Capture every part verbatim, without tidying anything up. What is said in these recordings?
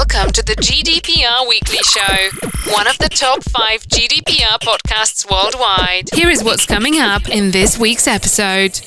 Welcome to the G D P R Weekly Show, one of the top five G D P R podcasts worldwide. Here is what's coming up in this week's episode.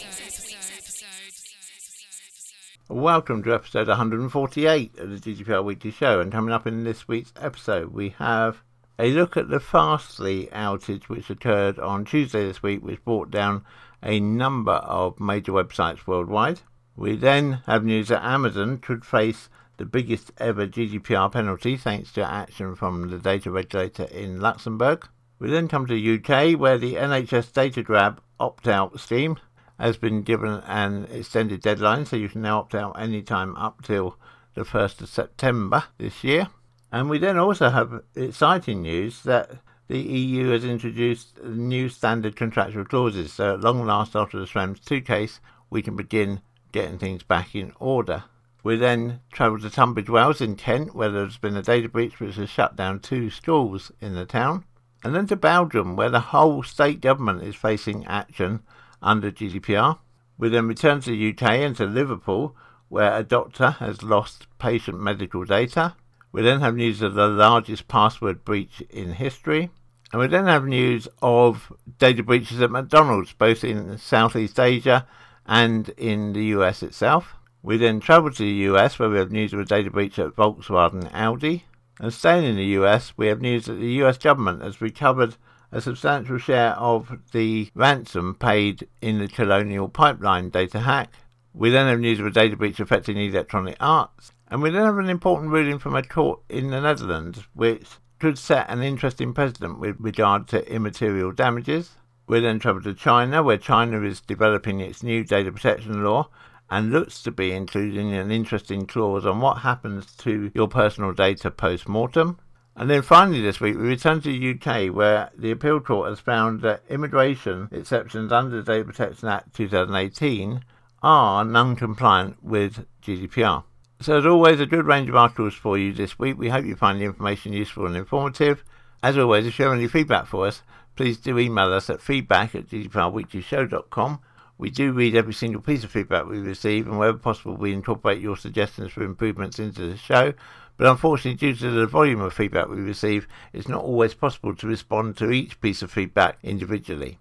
Welcome to episode one forty-eight of the G D P R Weekly Show, and coming up in this week's episode we have a look at the Fastly outage which occurred on Tuesday this week, which brought down a number of major websites worldwide. We then have news that Amazon could face the biggest ever G D P R penalty thanks to action from the data regulator in Luxembourg. We then come to the U K, where the N H S data grab opt-out scheme has been given an extended deadline, so you can now opt out any time up till the first of September this year. And we then also have exciting news that the E U has introduced new standard contractual clauses, so at long last after the Schrems two case we can begin getting things back in order. We then travelled to Tunbridge Wells in Kent, where there's been a data breach which has shut down two schools in the town. And then to Belgium, where the whole state government is facing action under G D P R. We then returned to the U K and to Liverpool, where a doctor has lost patient medical data. We then have news of the largest password breach in history. And we then have news of data breaches at McDonald's, both in Southeast Asia and in the U S itself. We then travel to the U S, where we have news of a data breach at Volkswagen and Audi. And staying in the U S, we have news that the U S government has recovered a substantial share of the ransom paid in the Colonial Pipeline data hack. We then have news of a data breach affecting Electronic Arts. And we then have an important ruling from a court in the Netherlands, which could set an interesting precedent with regard to immaterial damages. We then travel to China, where China is developing its new data protection law and looks to be including an interesting clause on what happens to your personal data post-mortem. And then finally this week we return to the U K, where the Appeal Court has found that immigration exceptions under the Data Protection Act twenty eighteen are non-compliant with G D P R. So as always, a good range of articles for you this week. We hope you find the information useful and informative. As always, if you have any feedback for us, please do email us at feedback at g d p r weekly show dot com. We do read every single piece of feedback we receive, and wherever possible we incorporate your suggestions for improvements into the show. But unfortunately, due to the volume of feedback we receive, it's not always possible to respond to each piece of feedback individually.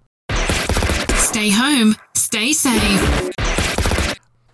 Stay home, stay safe.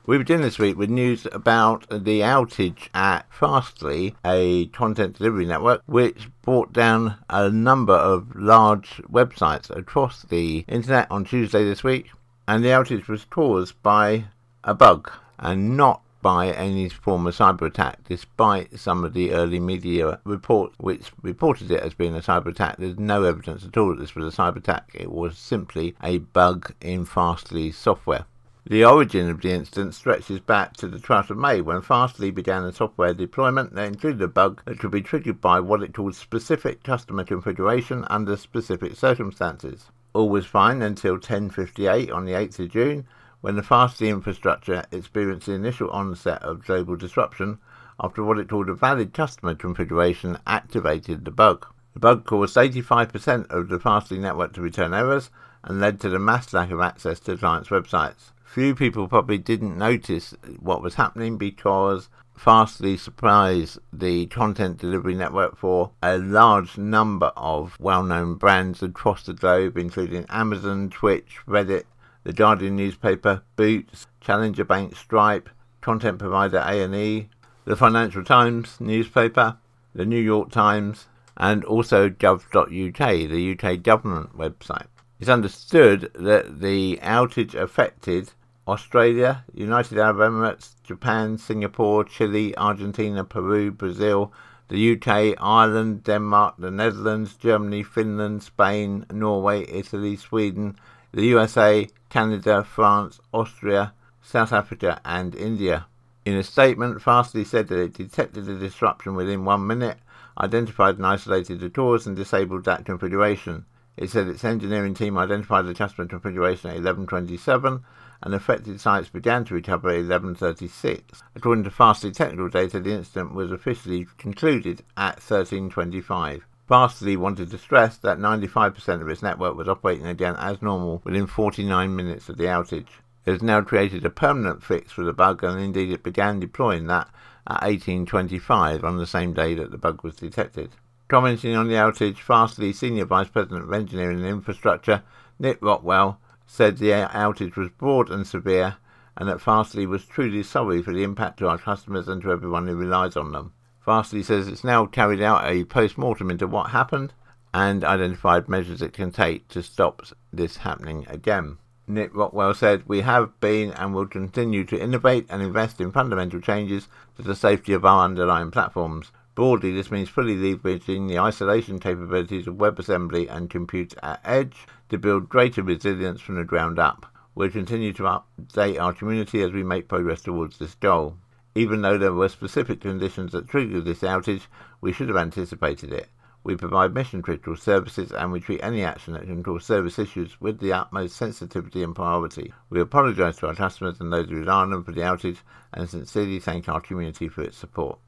We begin this week with news about the outage at Fastly, a content delivery network, which brought down a number of large websites across the internet on Tuesday this week. And the outage was caused by a bug and not by any form of cyber attack, despite some of the early media reports which reported it as being a cyber attack. There's no evidence at all that this was a cyber attack. It was simply a bug in Fastly's software. The origin of the incident stretches back to the twelfth of May, when Fastly began a software deployment that included a bug that could be triggered by what it called specific customer configuration under specific circumstances. All was fine until ten fifty-eight on the eighth of June, when the Fastly infrastructure experienced the initial onset of global disruption after what it called a valid customer configuration activated the bug. The bug caused eighty-five percent of the Fastly network to return errors and led to the mass lack of access to clients' websites. Few people probably didn't notice what was happening because Fastly supplies the content delivery network for a large number of well-known brands across the globe, including Amazon, Twitch, Reddit, The Guardian newspaper, Boots, Challenger Bank, Stripe, content provider A and E, The Financial Times newspaper, The New York Times, and also gov dot u k, the U K government website. It's understood that the outage affected Australia, United Arab Emirates, Japan, Singapore, Chile, Argentina, Peru, Brazil, the U K, Ireland, Denmark, the Netherlands, Germany, Finland, Spain, Norway, Italy, Sweden, the U S A, Canada, France, Austria, South Africa and India. In a statement, Fastly said that it detected the disruption within one minute, identified and isolated the cause and disabled that configuration. It said its engineering team identified the customer configuration at eleven twenty-seven and affected sites began to recover at eleven thirty-six. According to Fastly technical data, the incident was officially concluded at thirteen twenty-five. Fastly wanted to stress that ninety-five percent of its network was operating again as normal within forty-nine minutes of the outage. It has now created a permanent fix for the bug, and indeed it began deploying that at eighteen twenty-five on the same day that the bug was detected. Commenting on the outage, Fastly Senior Vice President of Engineering and Infrastructure, Nick Rockwell, said the outage was broad and severe, and that Fastly was truly sorry for the impact to our customers and to everyone who relies on them. Fastly says it's now carried out a post-mortem into what happened and identified measures it can take to stop this happening again. Nick Rockwell said, "We have been and will continue to innovate and invest in fundamental changes to the safety of our underlying platforms. Broadly, this means fully leveraging the isolation capabilities of WebAssembly and compute at edge to build greater resilience from the ground up. We'll continue to update our community as we make progress towards this goal. Even though there were specific conditions that triggered this outage, we should have anticipated it. We provide mission-critical services and we treat any action that can cause service issues with the utmost sensitivity and priority. We apologise to our customers and those who rely on them for the outage and sincerely thank our community for its support."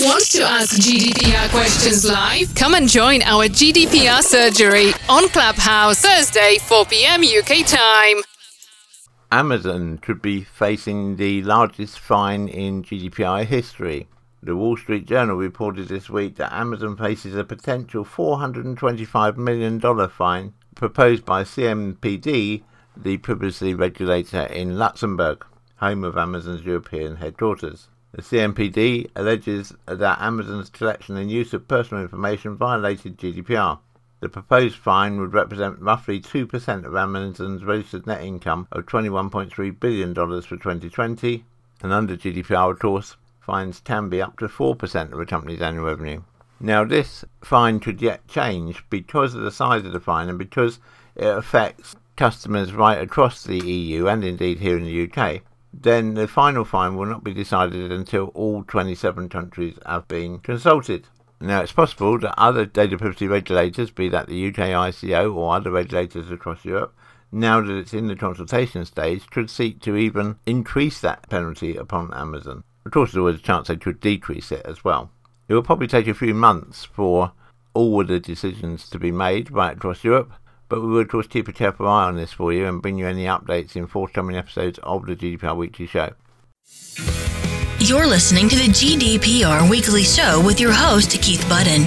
Want to ask G D P R questions live? Come and join our G D P R surgery on Clubhouse, Thursday, four p.m. U K time. Amazon could be facing the largest fine in G D P R history. The Wall Street Journal reported this week that Amazon faces a potential four hundred twenty-five million dollars fine proposed by C N P D, the privacy regulator in Luxembourg, home of Amazon's European headquarters. The C N P D alleges that Amazon's collection and use of personal information violated G D P R. The proposed fine would represent roughly two percent of Amazon's registered net income of twenty-one point three billion dollars for twenty twenty, and under G D P R, of course, fines can be up to four percent of a company's annual revenue. Now, this fine could yet change because of the size of the fine and because it affects customers right across the E U and indeed here in the U K. Then the final fine will not be decided until all twenty-seven countries have been consulted. Now, it's possible that other data privacy regulators, be that the U K I C O or other regulators across Europe, now that it's in the consultation stage, could seek to even increase that penalty upon Amazon. Of course, there's always a chance they could decrease it as well. It will probably take a few months for all of the decisions to be made right across Europe, but we will, of course, keep a careful eye on this for you and bring you any updates in forthcoming episodes of the G D P R Weekly Show. You're listening to the G D P R Weekly Show with your host, Keith Budden.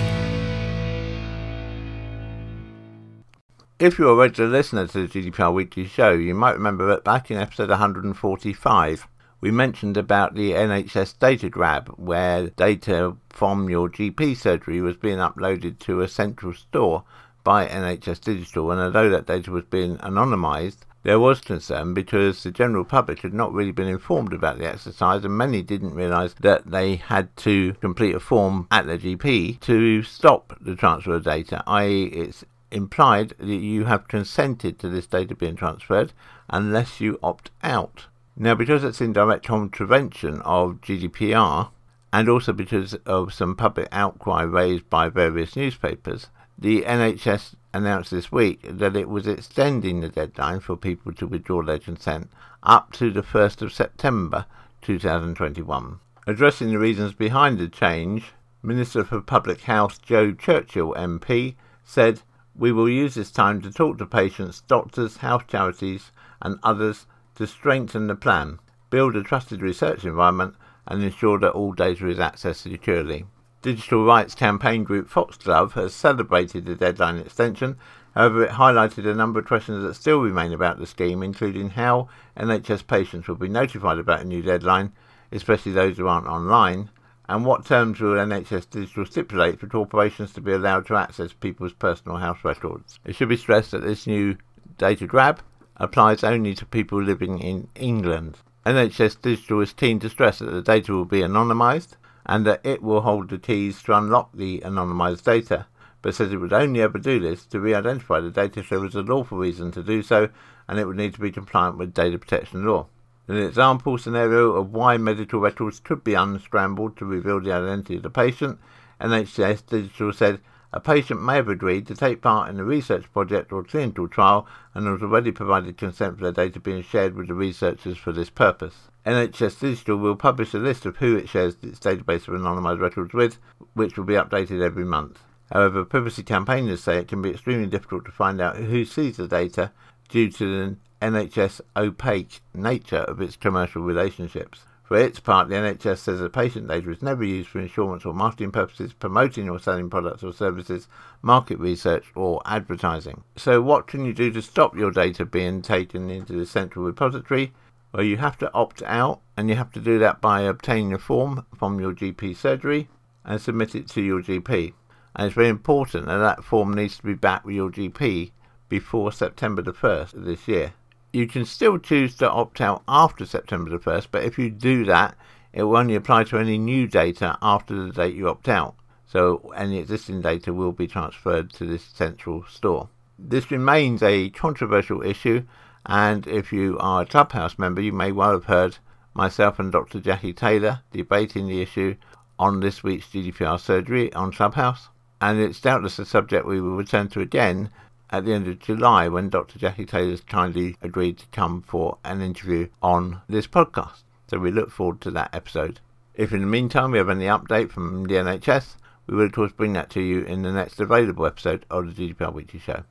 If you're a regular listener to the G D P R Weekly Show, you might remember that back in episode one forty-five, we mentioned about the N H S data grab, where data from your G P surgery was being uploaded to a central store by N H S Digital, and although that data was being anonymised, there was concern because the general public had not really been informed about the exercise, and many didn't realise that they had to complete a form at their G P to stop the transfer of data, that is it's implied that you have consented to this data being transferred unless you opt out. Now, because it's in direct contravention of G D P R, and also because of some public outcry raised by various newspapers, the N H S announced this week that it was extending the deadline for people to withdraw their consent up to the first of September twenty twenty-one. Addressing the reasons behind the change, Minister for Public Health Joe Churchill M P said, "We will use this time to talk to patients, doctors, health charities and others to strengthen the plan, build a trusted research environment and ensure that all data is accessed securely." Digital rights campaign group Foxglove has celebrated the deadline extension. However, it highlighted a number of questions that still remain about the scheme, including how N H S patients will be notified about a new deadline, especially those who aren't online, and what terms will N H S Digital stipulate for corporations to be allowed to access people's personal health records. It should be stressed that this new data grab applies only to people living in England. N H S Digital is keen to stress that the data will be anonymised, and that it will hold the keys to unlock the anonymised data, but says it would only ever do this to re-identify the data if there was a lawful reason to do so, and it would need to be compliant with data protection law. An example scenario of why medical records could be unscrambled to reveal the identity of the patient, N H S Digital said, "A patient may have agreed to take part in a research project or clinical trial and has already provided consent for their data being shared with the researchers for this purpose. N H S Digital will publish a list of who it shares its database of anonymised records with, which will be updated every month. However, privacy campaigners say it can be extremely difficult to find out who sees the data due to the N H S opaque nature of its commercial relationships. For its part, the N H S says that patient data is never used for insurance or marketing purposes, promoting or selling products or services, market research or advertising. So what can you do to stop your data being taken into the central repository? Well, you have to opt out, and you have to do that by obtaining a form from your G P surgery and submit it to your G P. And it's very important that that form needs to be back with your G P before September the first of this year. You can still choose to opt out after September the first, but if you do that, it will only apply to any new data after the date you opt out. So any existing data will be transferred to this central store. This remains a controversial issue, and if you are a Clubhouse member, you may well have heard myself and Doctor Jackie Taylor debating the issue on this week's G D P R surgery on Clubhouse. And it's doubtless a subject we will return to again at the end of July, when Doctor Jackie Taylor's kindly agreed to come for an interview on this podcast. So we look forward to that episode. If in the meantime we have any update from the N H S, we will of course bring that to you in the next available episode of the G D P R Weekly Show.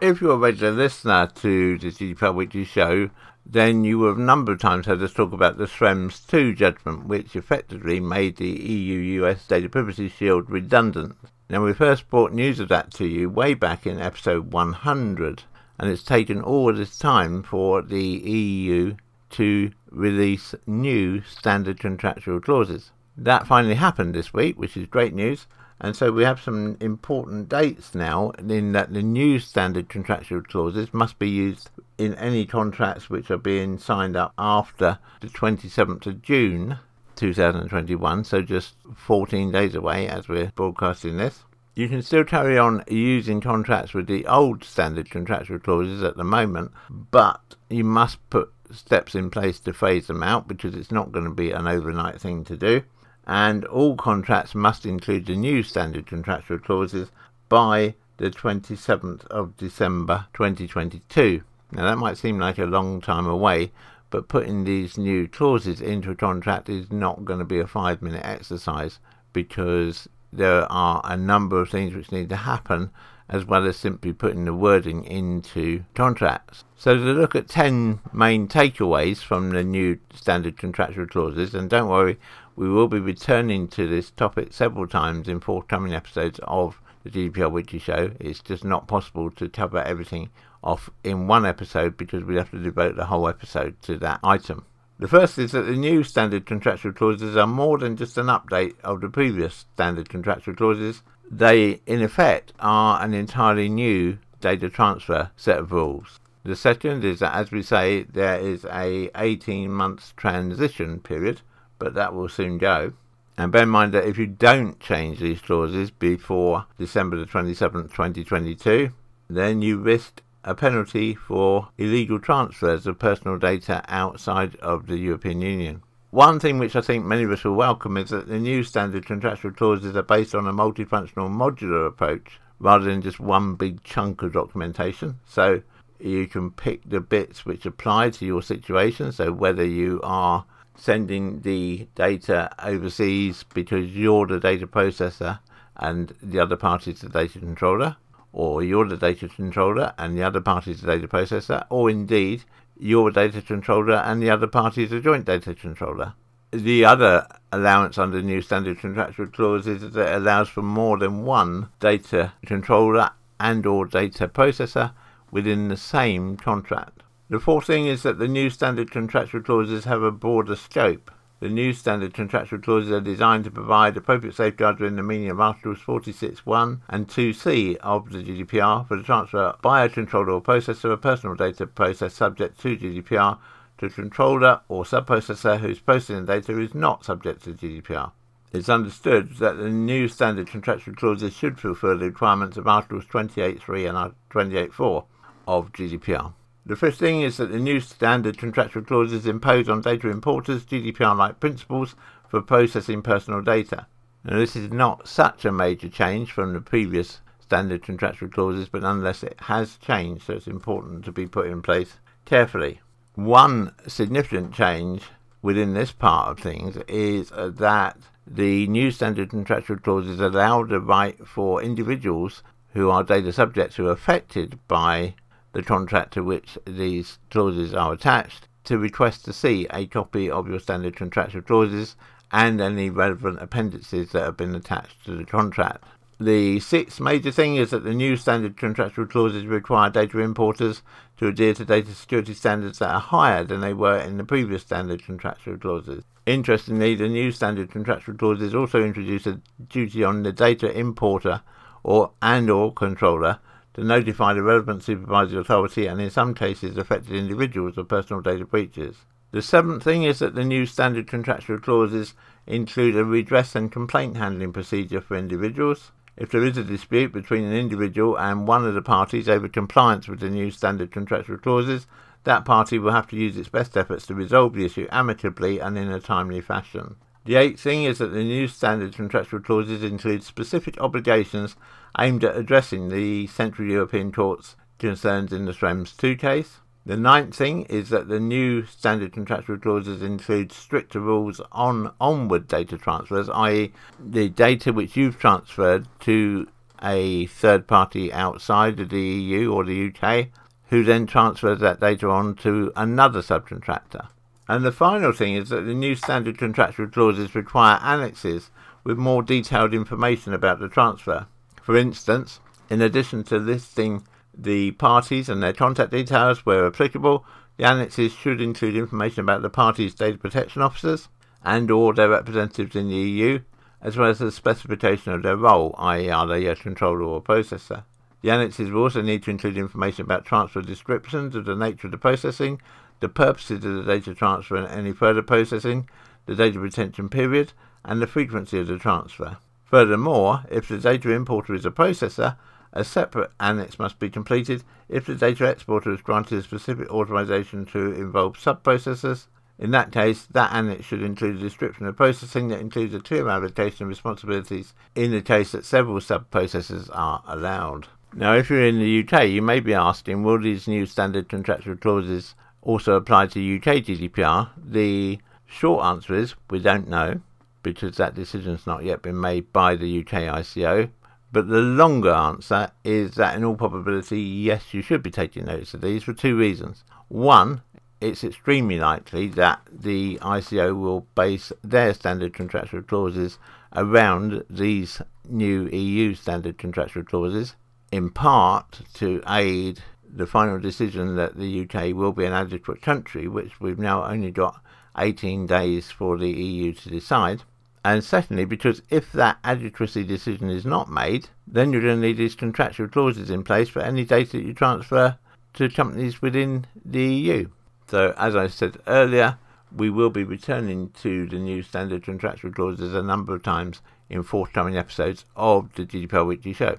If you're a regular listener to the G D P R Weekly Show, then you will have a number of times heard us talk about the Schrems two judgment, which effectively made the E U U S data privacy shield redundant. Now, we first brought news of that to you way back in episode one hundred, and it's taken all this time for the E U to release new standard contractual clauses. That finally happened this week, which is great news, and so we have some important dates now in that the new standard contractual clauses must be used in any contracts which are being signed up after the twenty-seventh of June. two thousand twenty-one, so just fourteen days away as we're broadcasting this. You can still carry on using contracts with the old standard contractual clauses at the moment, but you must put steps in place to phase them out, because it's not going to be an overnight thing to do. And all contracts must include the new standard contractual clauses by the twenty-seventh of December twenty twenty-two. Now, that might seem like a long time away, but putting these new clauses into a contract is not going to be a five-minute exercise, because there are a number of things which need to happen, as well as simply putting the wording into contracts. So to look at ten main takeaways from the new standard contractual clauses, and don't worry, we will be returning to this topic several times in forthcoming episodes of the G D P R Weekly Show. It's just not possible to cover everything off in one episode, because we'd have to devote the whole episode to that item. The first is that the new standard contractual clauses are more than just an update of the previous standard contractual clauses. They, in effect, are an entirely new data transfer set of rules. The second is that, as we say, there is a eighteen months transition period, but that will soon go. And bear in mind that if you don't change these clauses before December the twenty-seventh, twenty twenty-two, then you risk a penalty for illegal transfers of personal data outside of the European Union. One thing which I think many of us will welcome is that the new standard contractual clauses are based on a multifunctional modular approach rather than just one big chunk of documentation. So you can pick the bits which apply to your situation. So whether you are sending the data overseas because you're the data processor and the other party is the data controller, or you're the data controller and the other party is the data processor, or indeed, you're a data controller and the other party is a joint data controller. The other allowance under the new standard contractual clause is that it allows for more than one data controller and or data processor within the same contract. The fourth thing is that the new standard contractual clauses have a broader scope. The new standard contractual clauses are designed to provide appropriate safeguards within the meaning of Articles forty-six point one and two C of the G D P R for the transfer by a controller or processor of personal data processed subject to G D P R to a controller or sub-processor whose processing data is not subject to G D P R. It's understood that the new standard contractual clauses should fulfil the requirements of Articles twenty-eight point three and twenty-eight point four of G D P R. The fifth thing is that the new standard contractual clauses impose on data importers G D P R-like principles for processing personal data. Now, this is not such a major change from the previous standard contractual clauses, but nonetheless it has changed, so it's important to be put in place carefully. One significant change within this part of things is that the new standard contractual clauses allow the right for individuals who are data subjects who are affected by the contract to which these clauses are attached to request to see a copy of your standard contractual clauses and any relevant appendices that have been attached to the contract. The sixth major thing is that the new standard contractual clauses require data importers to adhere to data security standards that are higher than they were in the previous standard contractual clauses. Interestingly, the new standard contractual clauses also introduce a duty on the data importer or and or controller to notify the relevant supervisory authority and in some cases affected individuals of personal data breaches. The seventh thing is that the new standard contractual clauses include a redress and complaint handling procedure for individuals. If there is a dispute between an individual and one of the parties over compliance with the new standard contractual clauses, that party will have to use its best efforts to resolve the issue amicably and in a timely fashion. The eighth thing is that the new standard contractual clauses include specific obligations aimed at addressing the Central European Court's concerns in the Schrems two case. The ninth thing is that the new standard contractual clauses include stricter rules on onward data transfers, that is the data which you've transferred to a third party outside of the E U or the U K, who then transfers that data on to another subcontractor. And the final thing is that the new standard contractual clauses require annexes with more detailed information about the transfer. For instance, in addition to listing the parties and their contact details where applicable, the annexes should include information about the parties' data protection officers and or their representatives in the E U, as well as a specification of their role, that is are they a controller or processor. The annexes will also need to include information about transfer descriptions of the nature of the processing, the purposes of the data transfer and any further processing, the data retention period, and the frequency of the transfer. Furthermore, if the data importer is a processor, a separate annex must be completed if the data exporter is granted a specific authorization to involve sub-processors. In that case, that annex should include a description of processing that includes a clear allocation of responsibilities in the case that several sub-processors are allowed. Now, if you're in the U K, you may be asking, will these new standard contractual clauses also apply to U K G D P R? The short answer is, we don't know, because that decision's not yet been made by the U K I C O. But the longer answer is that in all probability, yes, you should be taking notice of these for two reasons. One, it's extremely likely that the I C O will base their standard contractual clauses around these new E U standard contractual clauses, in part to aid the final decision that the U K will be an adequate country, which we've now only got eighteen days for the E U to decide. And secondly, because if that adequacy decision is not made, then you're going to need these contractual clauses in place for any data that you transfer to companies within the E U. So, as I said earlier, we will be returning to the new standard contractual clauses a number of times in forthcoming episodes of the G D P R Weekly Show.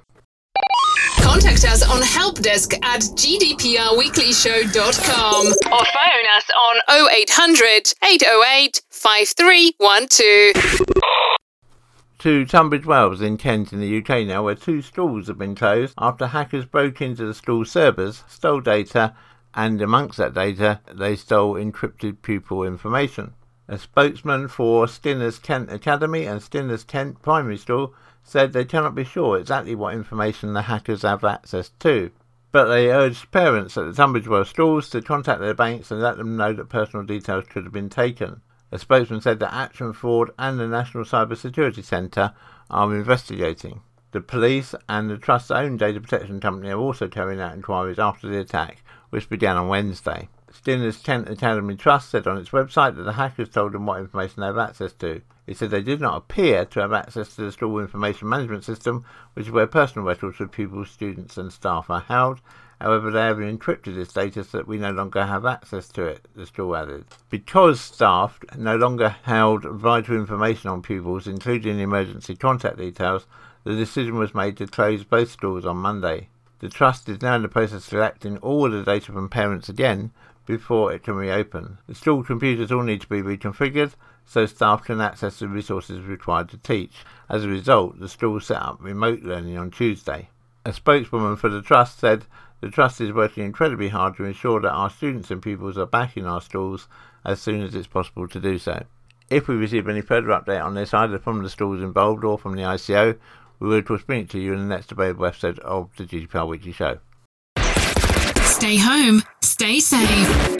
Contact us on helpdesk at g d p r weekly show dot com or phone us on oh eight hundred, eight oh eight, five three one two. To Tunbridge Wells in Kent in the U K now, where two schools have been closed after hackers broke into the school servers, stole data, and amongst that data, they stole encrypted pupil information. A spokesman for Skinner's Kent Academy and Skinner's Kent Primary School said they cannot be sure exactly what information the hackers have access to, but they urged parents at the Tunbridge Wells schools to contact their banks and let them know that personal details could have been taken. A spokesman said that Action Fraud and the National Cyber Security Centre are investigating. The police and the Trust's own data protection company are also carrying out inquiries after the attack, which began on Wednesday. Skinner's Kent Academy Trust said on its website that the hackers told them what information they have access to. It said they did not appear to have access to the School Information Management System, which is where personal records for pupils, students and staff are held. However, they have encrypted this data so that we no longer have access to it, the school added. Because staff no longer held vital information on pupils, including emergency contact details, the decision was made to close both schools on Monday. The Trust is now in the process of collecting all the data from parents again, before it can reopen. The school computers all need to be reconfigured so staff can access the resources required to teach. As a result, the school set up remote learning on Tuesday. A spokeswoman for the Trust said, "The Trust is working incredibly hard to ensure that our students and pupils are back in our schools as soon as it's possible to do so. If we receive any further update on this, either from the schools involved or from the I C O, we will of course bring it to you in the next available episode of the G D P R Weekly Show." Stay home. Stay safe.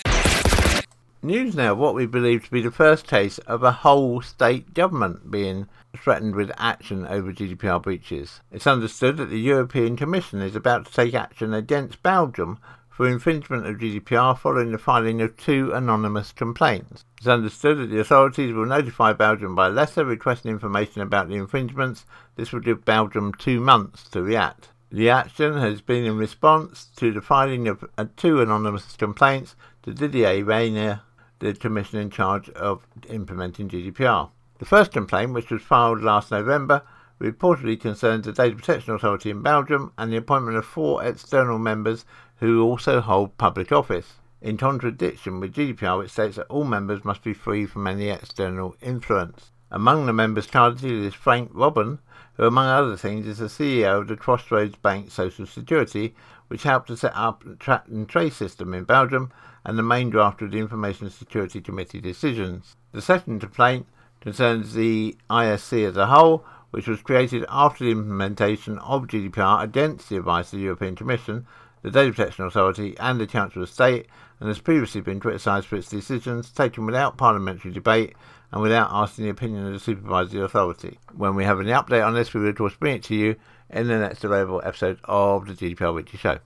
News now of what we believe to be the first case of a whole state government being threatened with action over G D P R breaches. It's understood that the European Commission is about to take action against Belgium for infringement of G D P R following the filing of two anonymous complaints. It's understood that the authorities will notify Belgium by letter requesting information about the infringements. This will give Belgium two months to react. The action has been in response to the filing of two anonymous complaints to Didier Rainier, the commissioner in charge of implementing G D P R. The first complaint, which was filed last November, reportedly concerns the Data Protection Authority in Belgium and the appointment of four external members who also hold public office, in contradiction with G D P R, which states that all members must be free from any external influence. Among the members charged is Frank Robin, who among other things is the C E O of the Crossroads Bank for Social Security, which helped to set up the track and trace system in Belgium and the main draft of the Information Security Committee decisions. The second complaint concerns the I S C as a whole, which was created after the implementation of G D P R against the advice of the European Commission, the Data Protection Authority and the Council of State, and has previously been criticised for its decisions taken without parliamentary debate and without asking the opinion of the supervisory authority. When we have an update on this, we will of course bring it to you in the next available episode of the G D P R Weekly Show.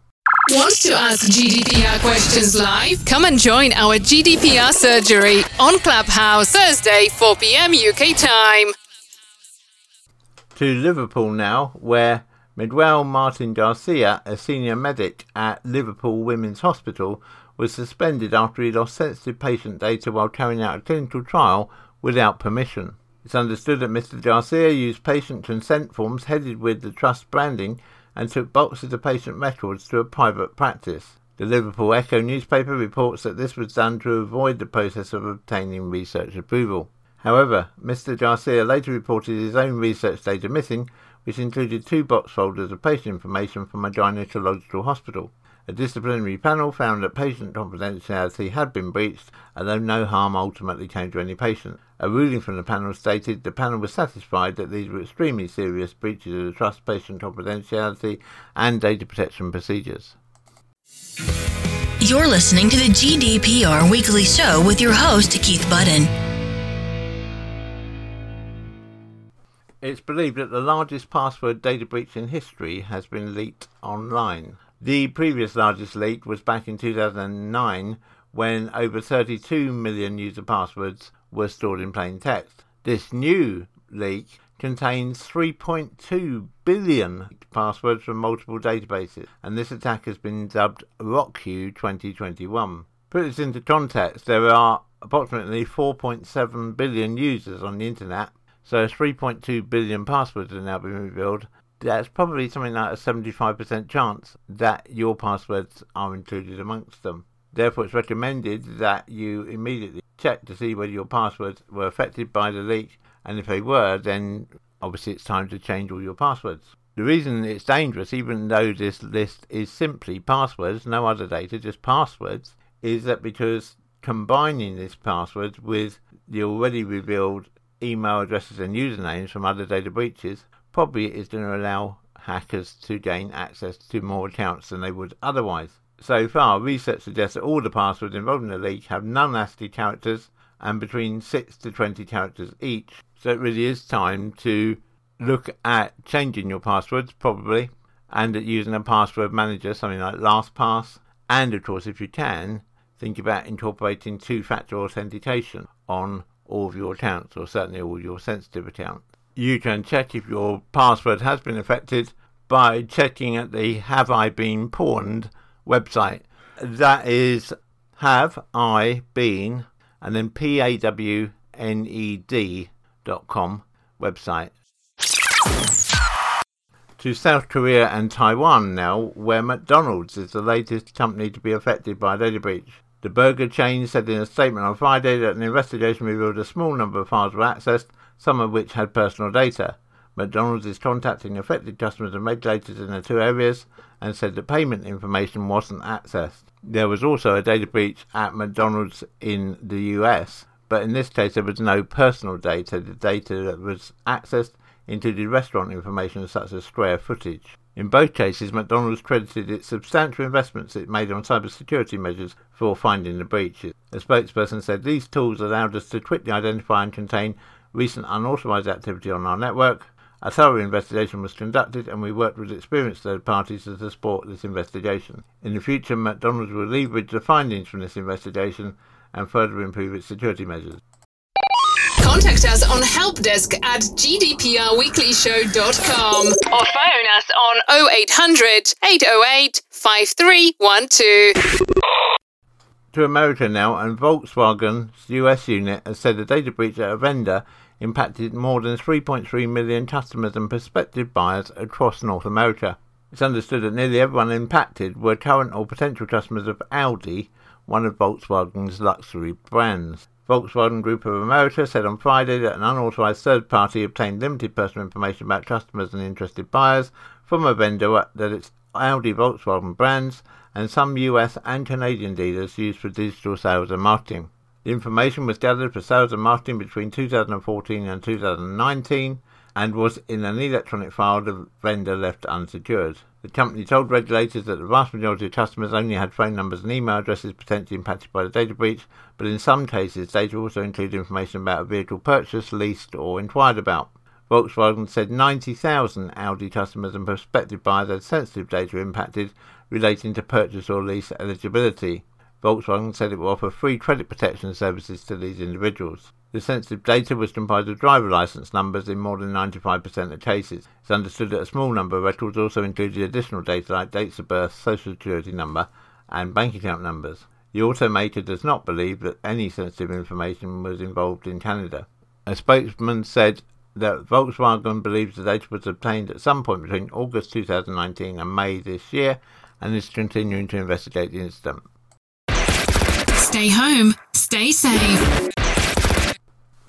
Want to ask G D P R questions live? Come and join our G D P R surgery on Clubhouse, Thursday, four p.m. U K time. To Liverpool now, where Midwell Martin Garcia, a senior medic at Liverpool Women's Hospital, was suspended after he lost sensitive patient data while carrying out a clinical trial without permission. It's understood that Mister Garcia used patient consent forms headed with the trust branding and took boxes of patient records to a private practice. The Liverpool Echo newspaper reports that this was done to avoid the process of obtaining research approval. However, Mister Garcia later reported his own research data missing, which included two box folders of patient information from a gynaecological hospital. A disciplinary panel found that patient confidentiality had been breached, although no harm ultimately came to any patient. A ruling from the panel stated the panel was satisfied that these were extremely serious breaches of the trust, patient confidentiality and data protection procedures. You're listening to the G D P R Weekly Show with your host, Keith Budden. It's believed that the largest password data breach in history has been leaked online. The previous largest leak was back in two thousand nine, when over thirty-two million user passwords were stored in plain text. This new leak contains three point two billion passwords from multiple databases, and this attack has been dubbed RockYou twenty twenty-one. Put this into context, there are approximately four point seven billion users on the internet, so three point two billion passwords have now been revealed. That's probably something like a seventy-five percent chance that your passwords are included amongst them. Therefore, it's recommended that you immediately check to see whether your passwords were affected by the leak, and if they were, then obviously it's time to change all your passwords. The reason it's dangerous, even though this list is simply passwords, no other data, just passwords, is that because combining these passwords with the already revealed email addresses and usernames from other data breaches probably is going to allow hackers to gain access to more accounts than they would otherwise. So far, research suggests that all the passwords involved in the leak have non-ASCII characters and between six to twenty characters each. So it really is time to look at changing your passwords, probably, and at using a password manager, something like LastPass. And of course, if you can, think about incorporating two-factor authentication on all of your accounts, or certainly all your sensitive accounts. You can check if your password has been affected by checking at the Have I Been Pawned website. That is Have I Been and then P A W N E D dot com website. To South Korea and Taiwan now, where McDonald's is the latest company to be affected by a data breach. The burger chain said in a statement on Friday that an investigation revealed a small number of files were accessed, some of which had personal data. McDonald's is contacting affected customers and regulators in the two areas and said the payment information wasn't accessed. There was also a data breach at McDonald's in the U S, but in this case there was no personal data. The data that was accessed included restaurant information such as square footage. In both cases, McDonald's credited its substantial investments it made on cybersecurity measures for finding the breaches. A spokesperson said these tools allowed us to quickly identify and contain recent unauthorised activity on our network. A thorough investigation was conducted and we worked with experienced third parties to support this investigation. In the future, McDonald's will leverage the findings from this investigation and further improve its security measures. Contact us on helpdesk at g d p r weekly show dot com or phone us on oh eight hundred, eight oh eight, five three one two. To America now, and Volkswagen's U S unit has said a data breach at a vendor impacted more than three point three million customers and prospective buyers across North America. It's understood that nearly everyone impacted were current or potential customers of Audi, one of Volkswagen's luxury brands. Volkswagen Group of America said on Friday that an unauthorised third party obtained limited personal information about customers and interested buyers from a vendor that its Audi Volkswagen brands and some U S and Canadian dealers used for digital sales and marketing. The information was gathered for sales and marketing between two thousand fourteen and two thousand nineteen and was in an electronic file the vendor left unsecured. The company told regulators that the vast majority of customers only had phone numbers and email addresses potentially impacted by the data breach, but in some cases data also included information about a vehicle purchased, leased or inquired about. Volkswagen said ninety thousand Audi customers and prospective buyers had sensitive data impacted relating to purchase or lease eligibility. Volkswagen said it will offer free credit protection services to these individuals. The sensitive data was comprised of driver licence numbers in more than ninety-five percent of cases. It's understood that a small number of records also included additional data like dates of birth, social security number and bank account numbers. The automaker does not believe that any sensitive information was involved in Canada. A spokesman said that Volkswagen believes the data was obtained at some point between August two thousand nineteen and May this year and is continuing to investigate the incident. Stay home, stay safe.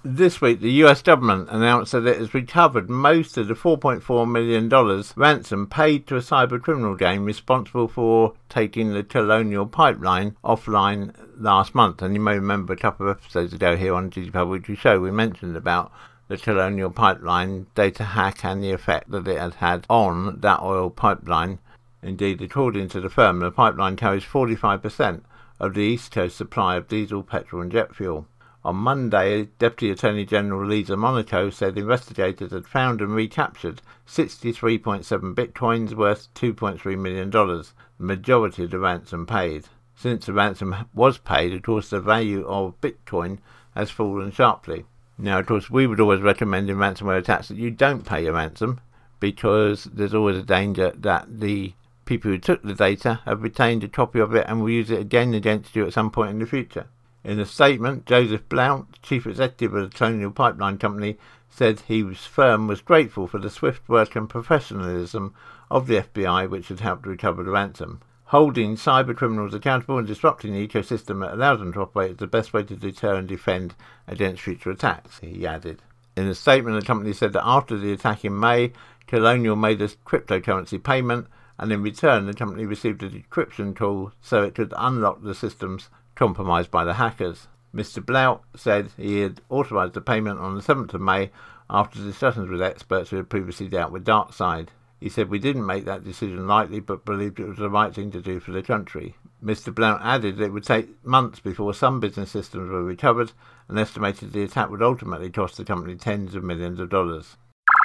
This week, the U S government announced that it has recovered most of the four point four million dollars ransom paid to a cyber criminal gang responsible for taking the Colonial Pipeline offline last month. And you may remember a couple of episodes ago here on G D P R Weekly Show, we mentioned about the Colonial Pipeline data hack and the effect that it had had on that oil pipeline. Indeed, according to the firm, the pipeline carries forty-five percent of the East Coast supply of diesel, petrol and jet fuel. On Monday, Deputy Attorney General Lisa Monaco said investigators had found and recaptured sixty-three point seven bitcoins worth two point three million dollars, the majority of the ransom paid. Since the ransom was paid, of course, the value of bitcoin has fallen sharply. Now, of course, we would always recommend in ransomware attacks that you don't pay a ransom because there's always a danger that the people who took the data have retained a copy of it and will use it again against you at some point in the future. In a statement, Joseph Blount, Chief Executive of the Colonial Pipeline Company, said his firm was grateful for the swift work and professionalism of the F B I, which had helped recover the ransom. Holding cyber criminals accountable and disrupting the ecosystem that allows them to operate is the best way to deter and defend against future attacks, he added. In a statement, the company said that after the attack in May, Colonial made a cryptocurrency payment, and in return the company received a decryption tool so it could unlock the systems compromised by the hackers. Mister Blount said he had authorised the payment on the seventh of May after discussions with experts who had previously dealt with Darkside. He said, "We didn't make that decision lightly but believed it was the right thing to do for the country." Mister Blount added that it would take months before some business systems were recovered and estimated the attack would ultimately cost the company tens of millions of dollars.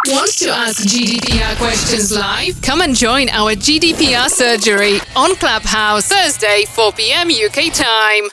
Want to ask G D P R questions live? Come and join our G D P R surgery on Clubhouse, Thursday, four p.m. U K time.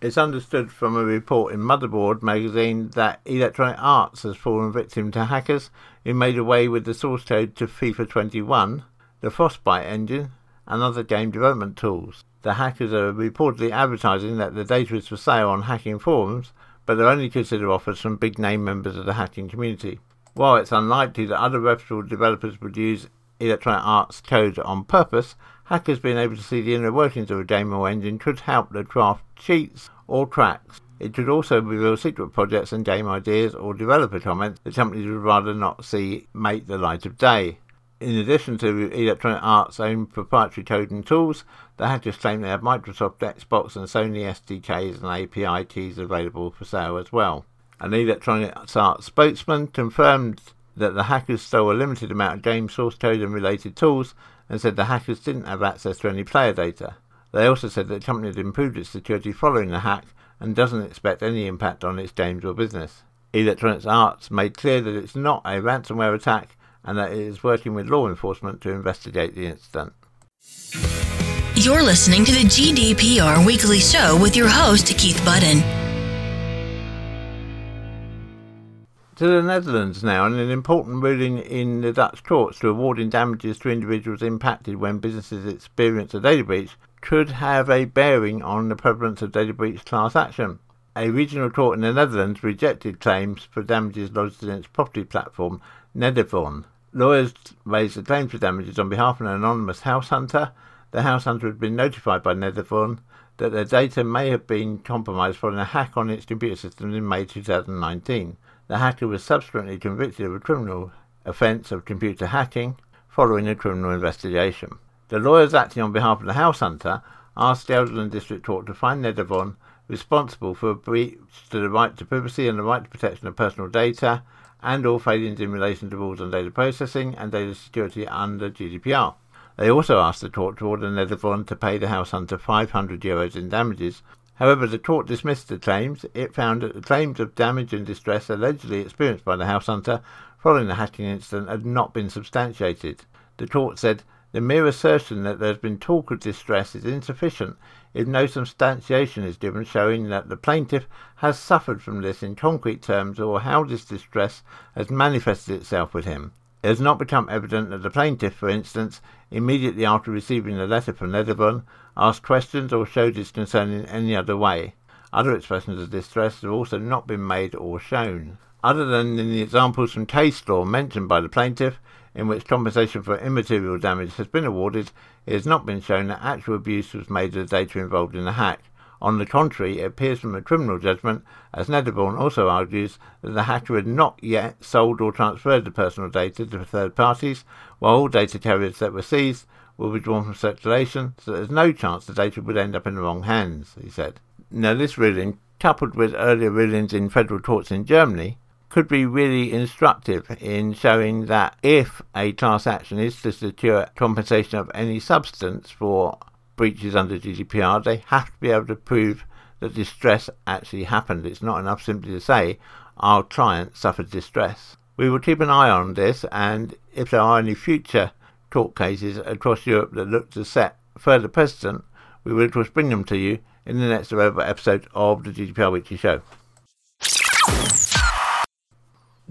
It's understood from a report in Motherboard magazine that Electronic Arts has fallen victim to hackers who made away with the source code to FIFA twenty-one, the Frostbite engine, and other game development tools. The hackers are reportedly advertising that the data is for sale on hacking forums, but they're only considered offers from big-name members of the hacking community. While it's unlikely that other reputable developers would use Electronic Arts code on purpose, hackers being able to see the inner workings of a game or engine could help them craft cheats or cracks. It could also reveal secret projects and game ideas or developer comments that companies would rather not see make the light of day. In addition to Electronic Arts' own proprietary code and tools, the hackers claim they have Microsoft, Xbox and Sony S D Ks and A P I keys available for sale as well. An Electronic Arts spokesman confirmed that the hackers stole a limited amount of game source code and related tools, and said the hackers didn't have access to any player data. They also said that the company had improved its security following the hack and doesn't expect any impact on its games or business. Electronic Arts made clear that it's not a ransomware attack and that it is working with law enforcement to investigate the incident. You're listening to the G D P R Weekly Show with your host, Keith Budden. To the Netherlands now, and an important ruling in the Dutch courts to awarding damages to individuals impacted when businesses experience a data breach could have a bearing on the prevalence of data breach class action. A regional court in the Netherlands rejected claims for damages lodged in its property platform, Nedervon. Lawyers raised a claim for damages on behalf of an anonymous house hunter. The house hunter had been notified by Nedervon that their data may have been compromised following a hack on its computer systems in May twenty nineteen. The hacker was subsequently convicted of a criminal offence of computer hacking following a criminal investigation. The lawyers acting on behalf of the house hunter asked the Gelderland District Court to find Nedervon responsible for a breach to the right to privacy and the right to protection of personal data and all failings in relation to rules on data processing and data security under G D P R. They also asked the court to order Nedervon to pay the house hunter five hundred euros in damages. However, the court dismissed the claims. It found that the claims of damage and distress allegedly experienced by the house hunter following the hacking incident had not been substantiated. The court said, "The mere assertion that there has been talk of distress is insufficient if no substantiation is given showing that the plaintiff has suffered from this in concrete terms or how this distress has manifested itself with him. It has not become evident that the plaintiff, for instance, immediately after receiving the letter from Nedervon, asked questions or showed his concern in any other way. Other expressions of distress have also not been made or shown. Other than in the examples from case law mentioned by the plaintiff, in which compensation for immaterial damage has been awarded, it has not been shown that actual abuse was made of the data involved in the hack. On the contrary, it appears from a criminal judgment, as Nedervon also argues, that the hacker had not yet sold or transferred the personal data to third parties, while all data carriers that were seized will be drawn from circulation, so there's no chance the data would end up in the wrong hands," he said. Now this ruling, coupled with earlier rulings in federal courts in Germany, could be really instructive in showing that if a class action is to secure compensation of any substance for breaches under G D P R, they have to be able to prove that distress actually happened. It's not enough simply to say our client suffered distress. We will keep an eye on this, and if there are any future court cases across Europe that look to set further precedent, we will of course bring them to you in the next available episode of the G D P R Weekly Show.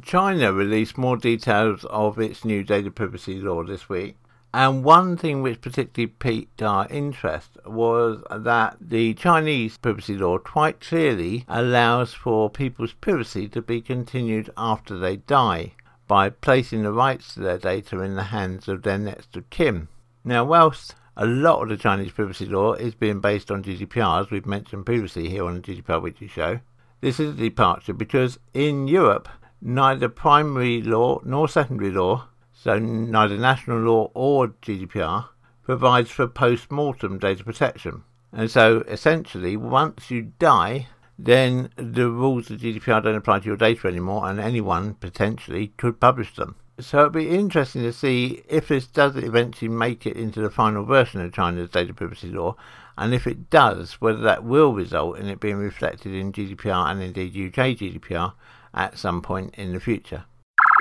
China released more details of its new data privacy law this week. And one thing which particularly piqued our interest was that the Chinese privacy law quite clearly allows for people's privacy to be continued after they die by placing the rights to their data in the hands of their next of kin. Now, whilst a lot of the Chinese privacy law is being based on G D P R, as we've mentioned previously here on the G D P R Weekly Show, this is a departure because in Europe, neither primary law nor secondary law, so neither national law or G D P R, provides for post-mortem data protection. And so essentially, once you die, then the rules of G D P R don't apply to your data anymore, and anyone potentially could publish them. So it'd be interesting to see if this does eventually make it into the final version of China's data privacy law, and if it does, whether that will result in it being reflected in G D P R and indeed U K G D P R at some point in the future.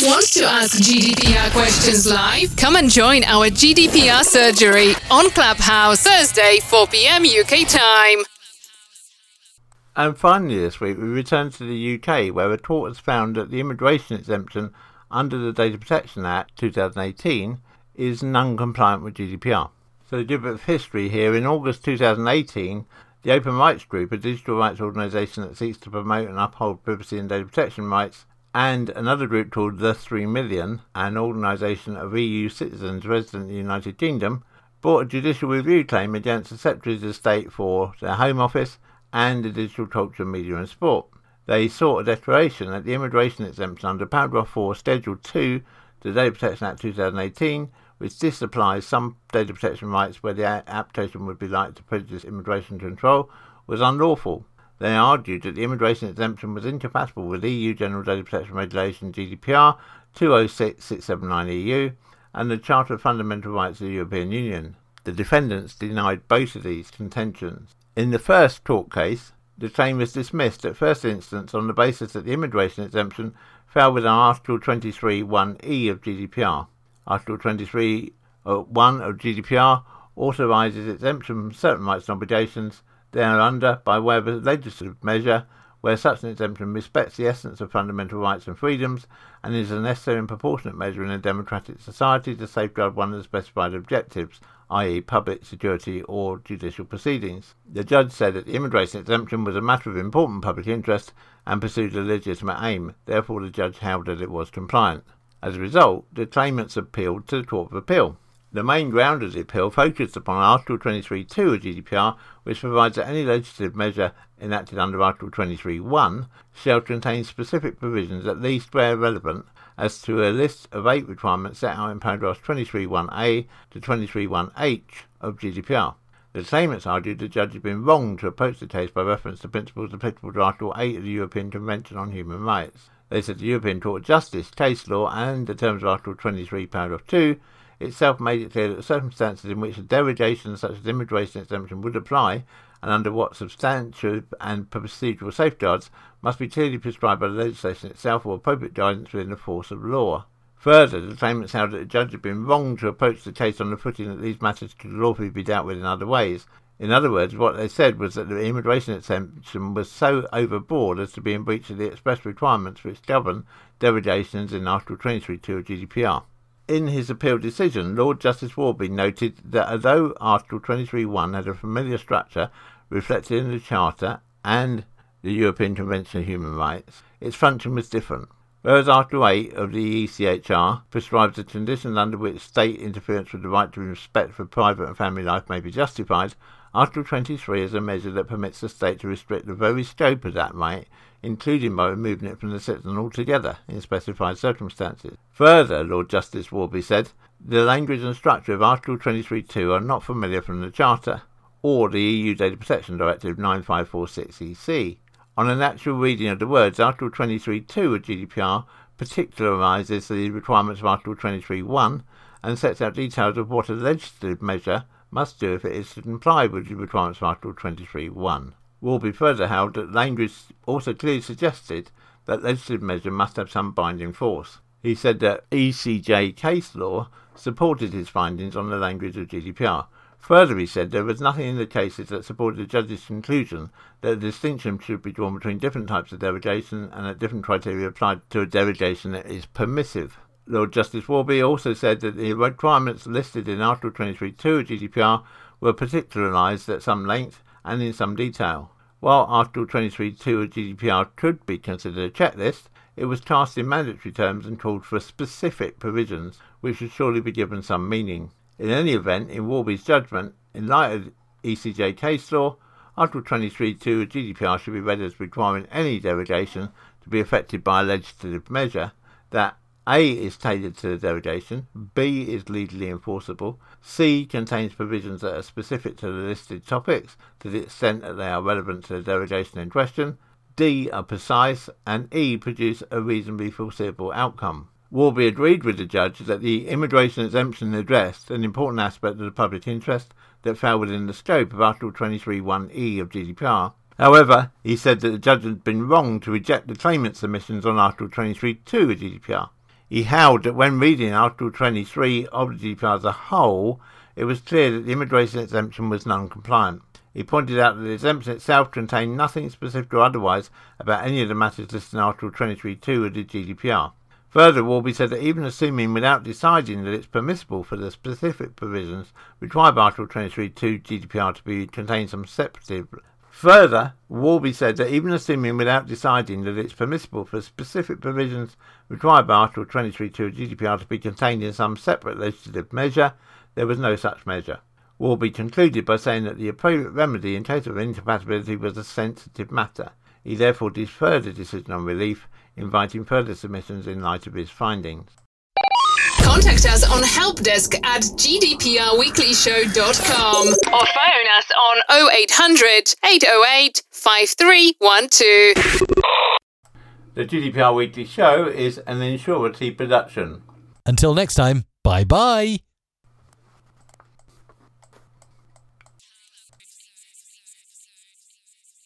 Want to ask G D P R questions live? Come and join our G D P R surgery on Clubhouse, Thursday, four p.m. U K time. And finally this week, we return to the U K, where a court has found that the immigration exemption under the Data Protection Act twenty eighteen is non-compliant with G D P R. So to give a bit of history here, in August twenty eighteen, the Open Rights Group, a digital rights organisation that seeks to promote and uphold privacy and data protection rights, and another group called The Three Million, an organisation of E U citizens resident in the United Kingdom, brought a judicial review claim against the Secretaries of State for their Home Office and the Digital Culture, Media and Sport. They sought a declaration that the immigration exemption under Paragraph four, Schedule two, the Data Protection Act twenty eighteen, which disapplies some data protection rights where the application would be likely to prejudice immigration control, was unlawful. They argued that the immigration exemption was incompatible with E U General Data Protection Regulation G D P R two oh six six seven nine E U and the Charter of Fundamental Rights of the European Union. The defendants denied both of these contentions. In the first court case, the claim was dismissed at first instance on the basis that the immigration exemption fell within Article twenty-three point one E of G D P R. Article twenty-three point one of G D P R authorises exemption from certain rights and obligations thereunder by way of a legislative measure where such an exemption respects the essence of fundamental rights and freedoms and is a necessary and proportionate measure in a democratic society to safeguard one of the specified objectives, that is public security or judicial proceedings. The judge said that the immigration exemption was a matter of important public interest and pursued a legitimate aim. Therefore, the judge held that it was compliant. As a result, the claimants appealed to the Court of Appeal. The main ground of the appeal focused upon Article twenty-three point two of G D P R, which provides that any legislative measure enacted under Article twenty-three point one shall contain specific provisions, at least where relevant, as to a list of eight requirements set out in paragraphs twenty-three point one A to twenty-three point one H of G D P R. The claimants argued the judge had been wrong to approach the case by reference to principles applicable to Article eight of the European Convention on Human Rights. They said the European Court of Justice case law and the terms of Article twenty-three, paragraph two, itself made it clear that the circumstances in which a derogation such as immigration exemption would apply and under what substantive and procedural safeguards must be clearly prescribed by the legislation itself or appropriate guidance within the force of law. Further, the claimants held that the judge had been wrong to approach the case on the footing that these matters could lawfully be dealt with in other ways. In other words, what they said was that the immigration exemption was so overboard as to be in breach of the express requirements which govern derogations in Article twenty-three point two of G D P R. In his appeal decision, Lord Justice Warby noted that although Article twenty-three point one had a familiar structure reflected in the Charter and the European Convention on Human Rights, its function was different. Whereas Article eight of the E C H R prescribes the conditions under which state interference with the right to respect for private and family life may be justified, Article twenty-three is a measure that permits the state to restrict the very scope of that right, including by removing it from the citizen altogether in specified circumstances. Further, Lord Justice Warby said, the language and structure of Article twenty-three point two are not familiar from the Charter or the E U Data Protection Directive nine five four six E C. On a natural reading of the words, Article twenty-three point two of G D P R particularises the requirements of Article twenty-three point one and sets out details of what a legislative measure must do if it is to comply with the requirements of Article twenty-three point one. Warby further held that language also clearly suggested that legislative measure must have some binding force. He said that E C J case law supported his findings on the language of G D P R. Further, he said there was nothing in the cases that supported the judge's conclusion that a distinction should be drawn between different types of derogation and that different criteria applied to a derogation that is permissive. Lord Justice Warby also said that the requirements listed in Article twenty-three point two of G D P R were particularised at some length and in some detail. While Article twenty-three point two of G D P R could be considered a checklist, it was cast in mandatory terms and called for specific provisions, which should surely be given some meaning. In any event, in Warby's judgment, in light of E C J case law, Article twenty-three point two of G D P R should be read as requiring any derogation to be affected by a legislative measure that A is tailored to the derogation, B is legally enforceable, C contains provisions that are specific to the listed topics to the extent that they are relevant to the derogation in question, D are precise, and E produce a reasonably foreseeable outcome. Warby agreed with the judge that the immigration exemption addressed an important aspect of the public interest that fell within the scope of Article twenty-three point one E of G D P R. However, he said that the judge had been wrong to reject the claimant's submissions on Article twenty-three point two of G D P R. He held that when reading Article twenty-three of the G D P R as a whole, it was clear that the immigration exemption was non-compliant. He pointed out that the exemption itself contained nothing specific or otherwise about any of the matters listed in Article twenty-three point two of the G D P R. Further, Warby said that even assuming without deciding that it's permissible for the specific provisions required by Article twenty-three point two G D P R to be contain some separative. Further, Warby said that even assuming without deciding that it's permissible for specific provisions required by Article twenty-three point two of G D P R to be contained in some separate legislative measure, there was no such measure. Warby concluded by saying that the appropriate remedy in case of incompatibility was a sensitive matter. He therefore deferred a decision on relief, inviting further submissions in light of his findings. Contact us on helpdesk at g d p r weekly show dot com or phone us on oh eight hundred, eight oh eight, five three one two. The G D P R Weekly Show is an Insurity production. Until next time, bye-bye.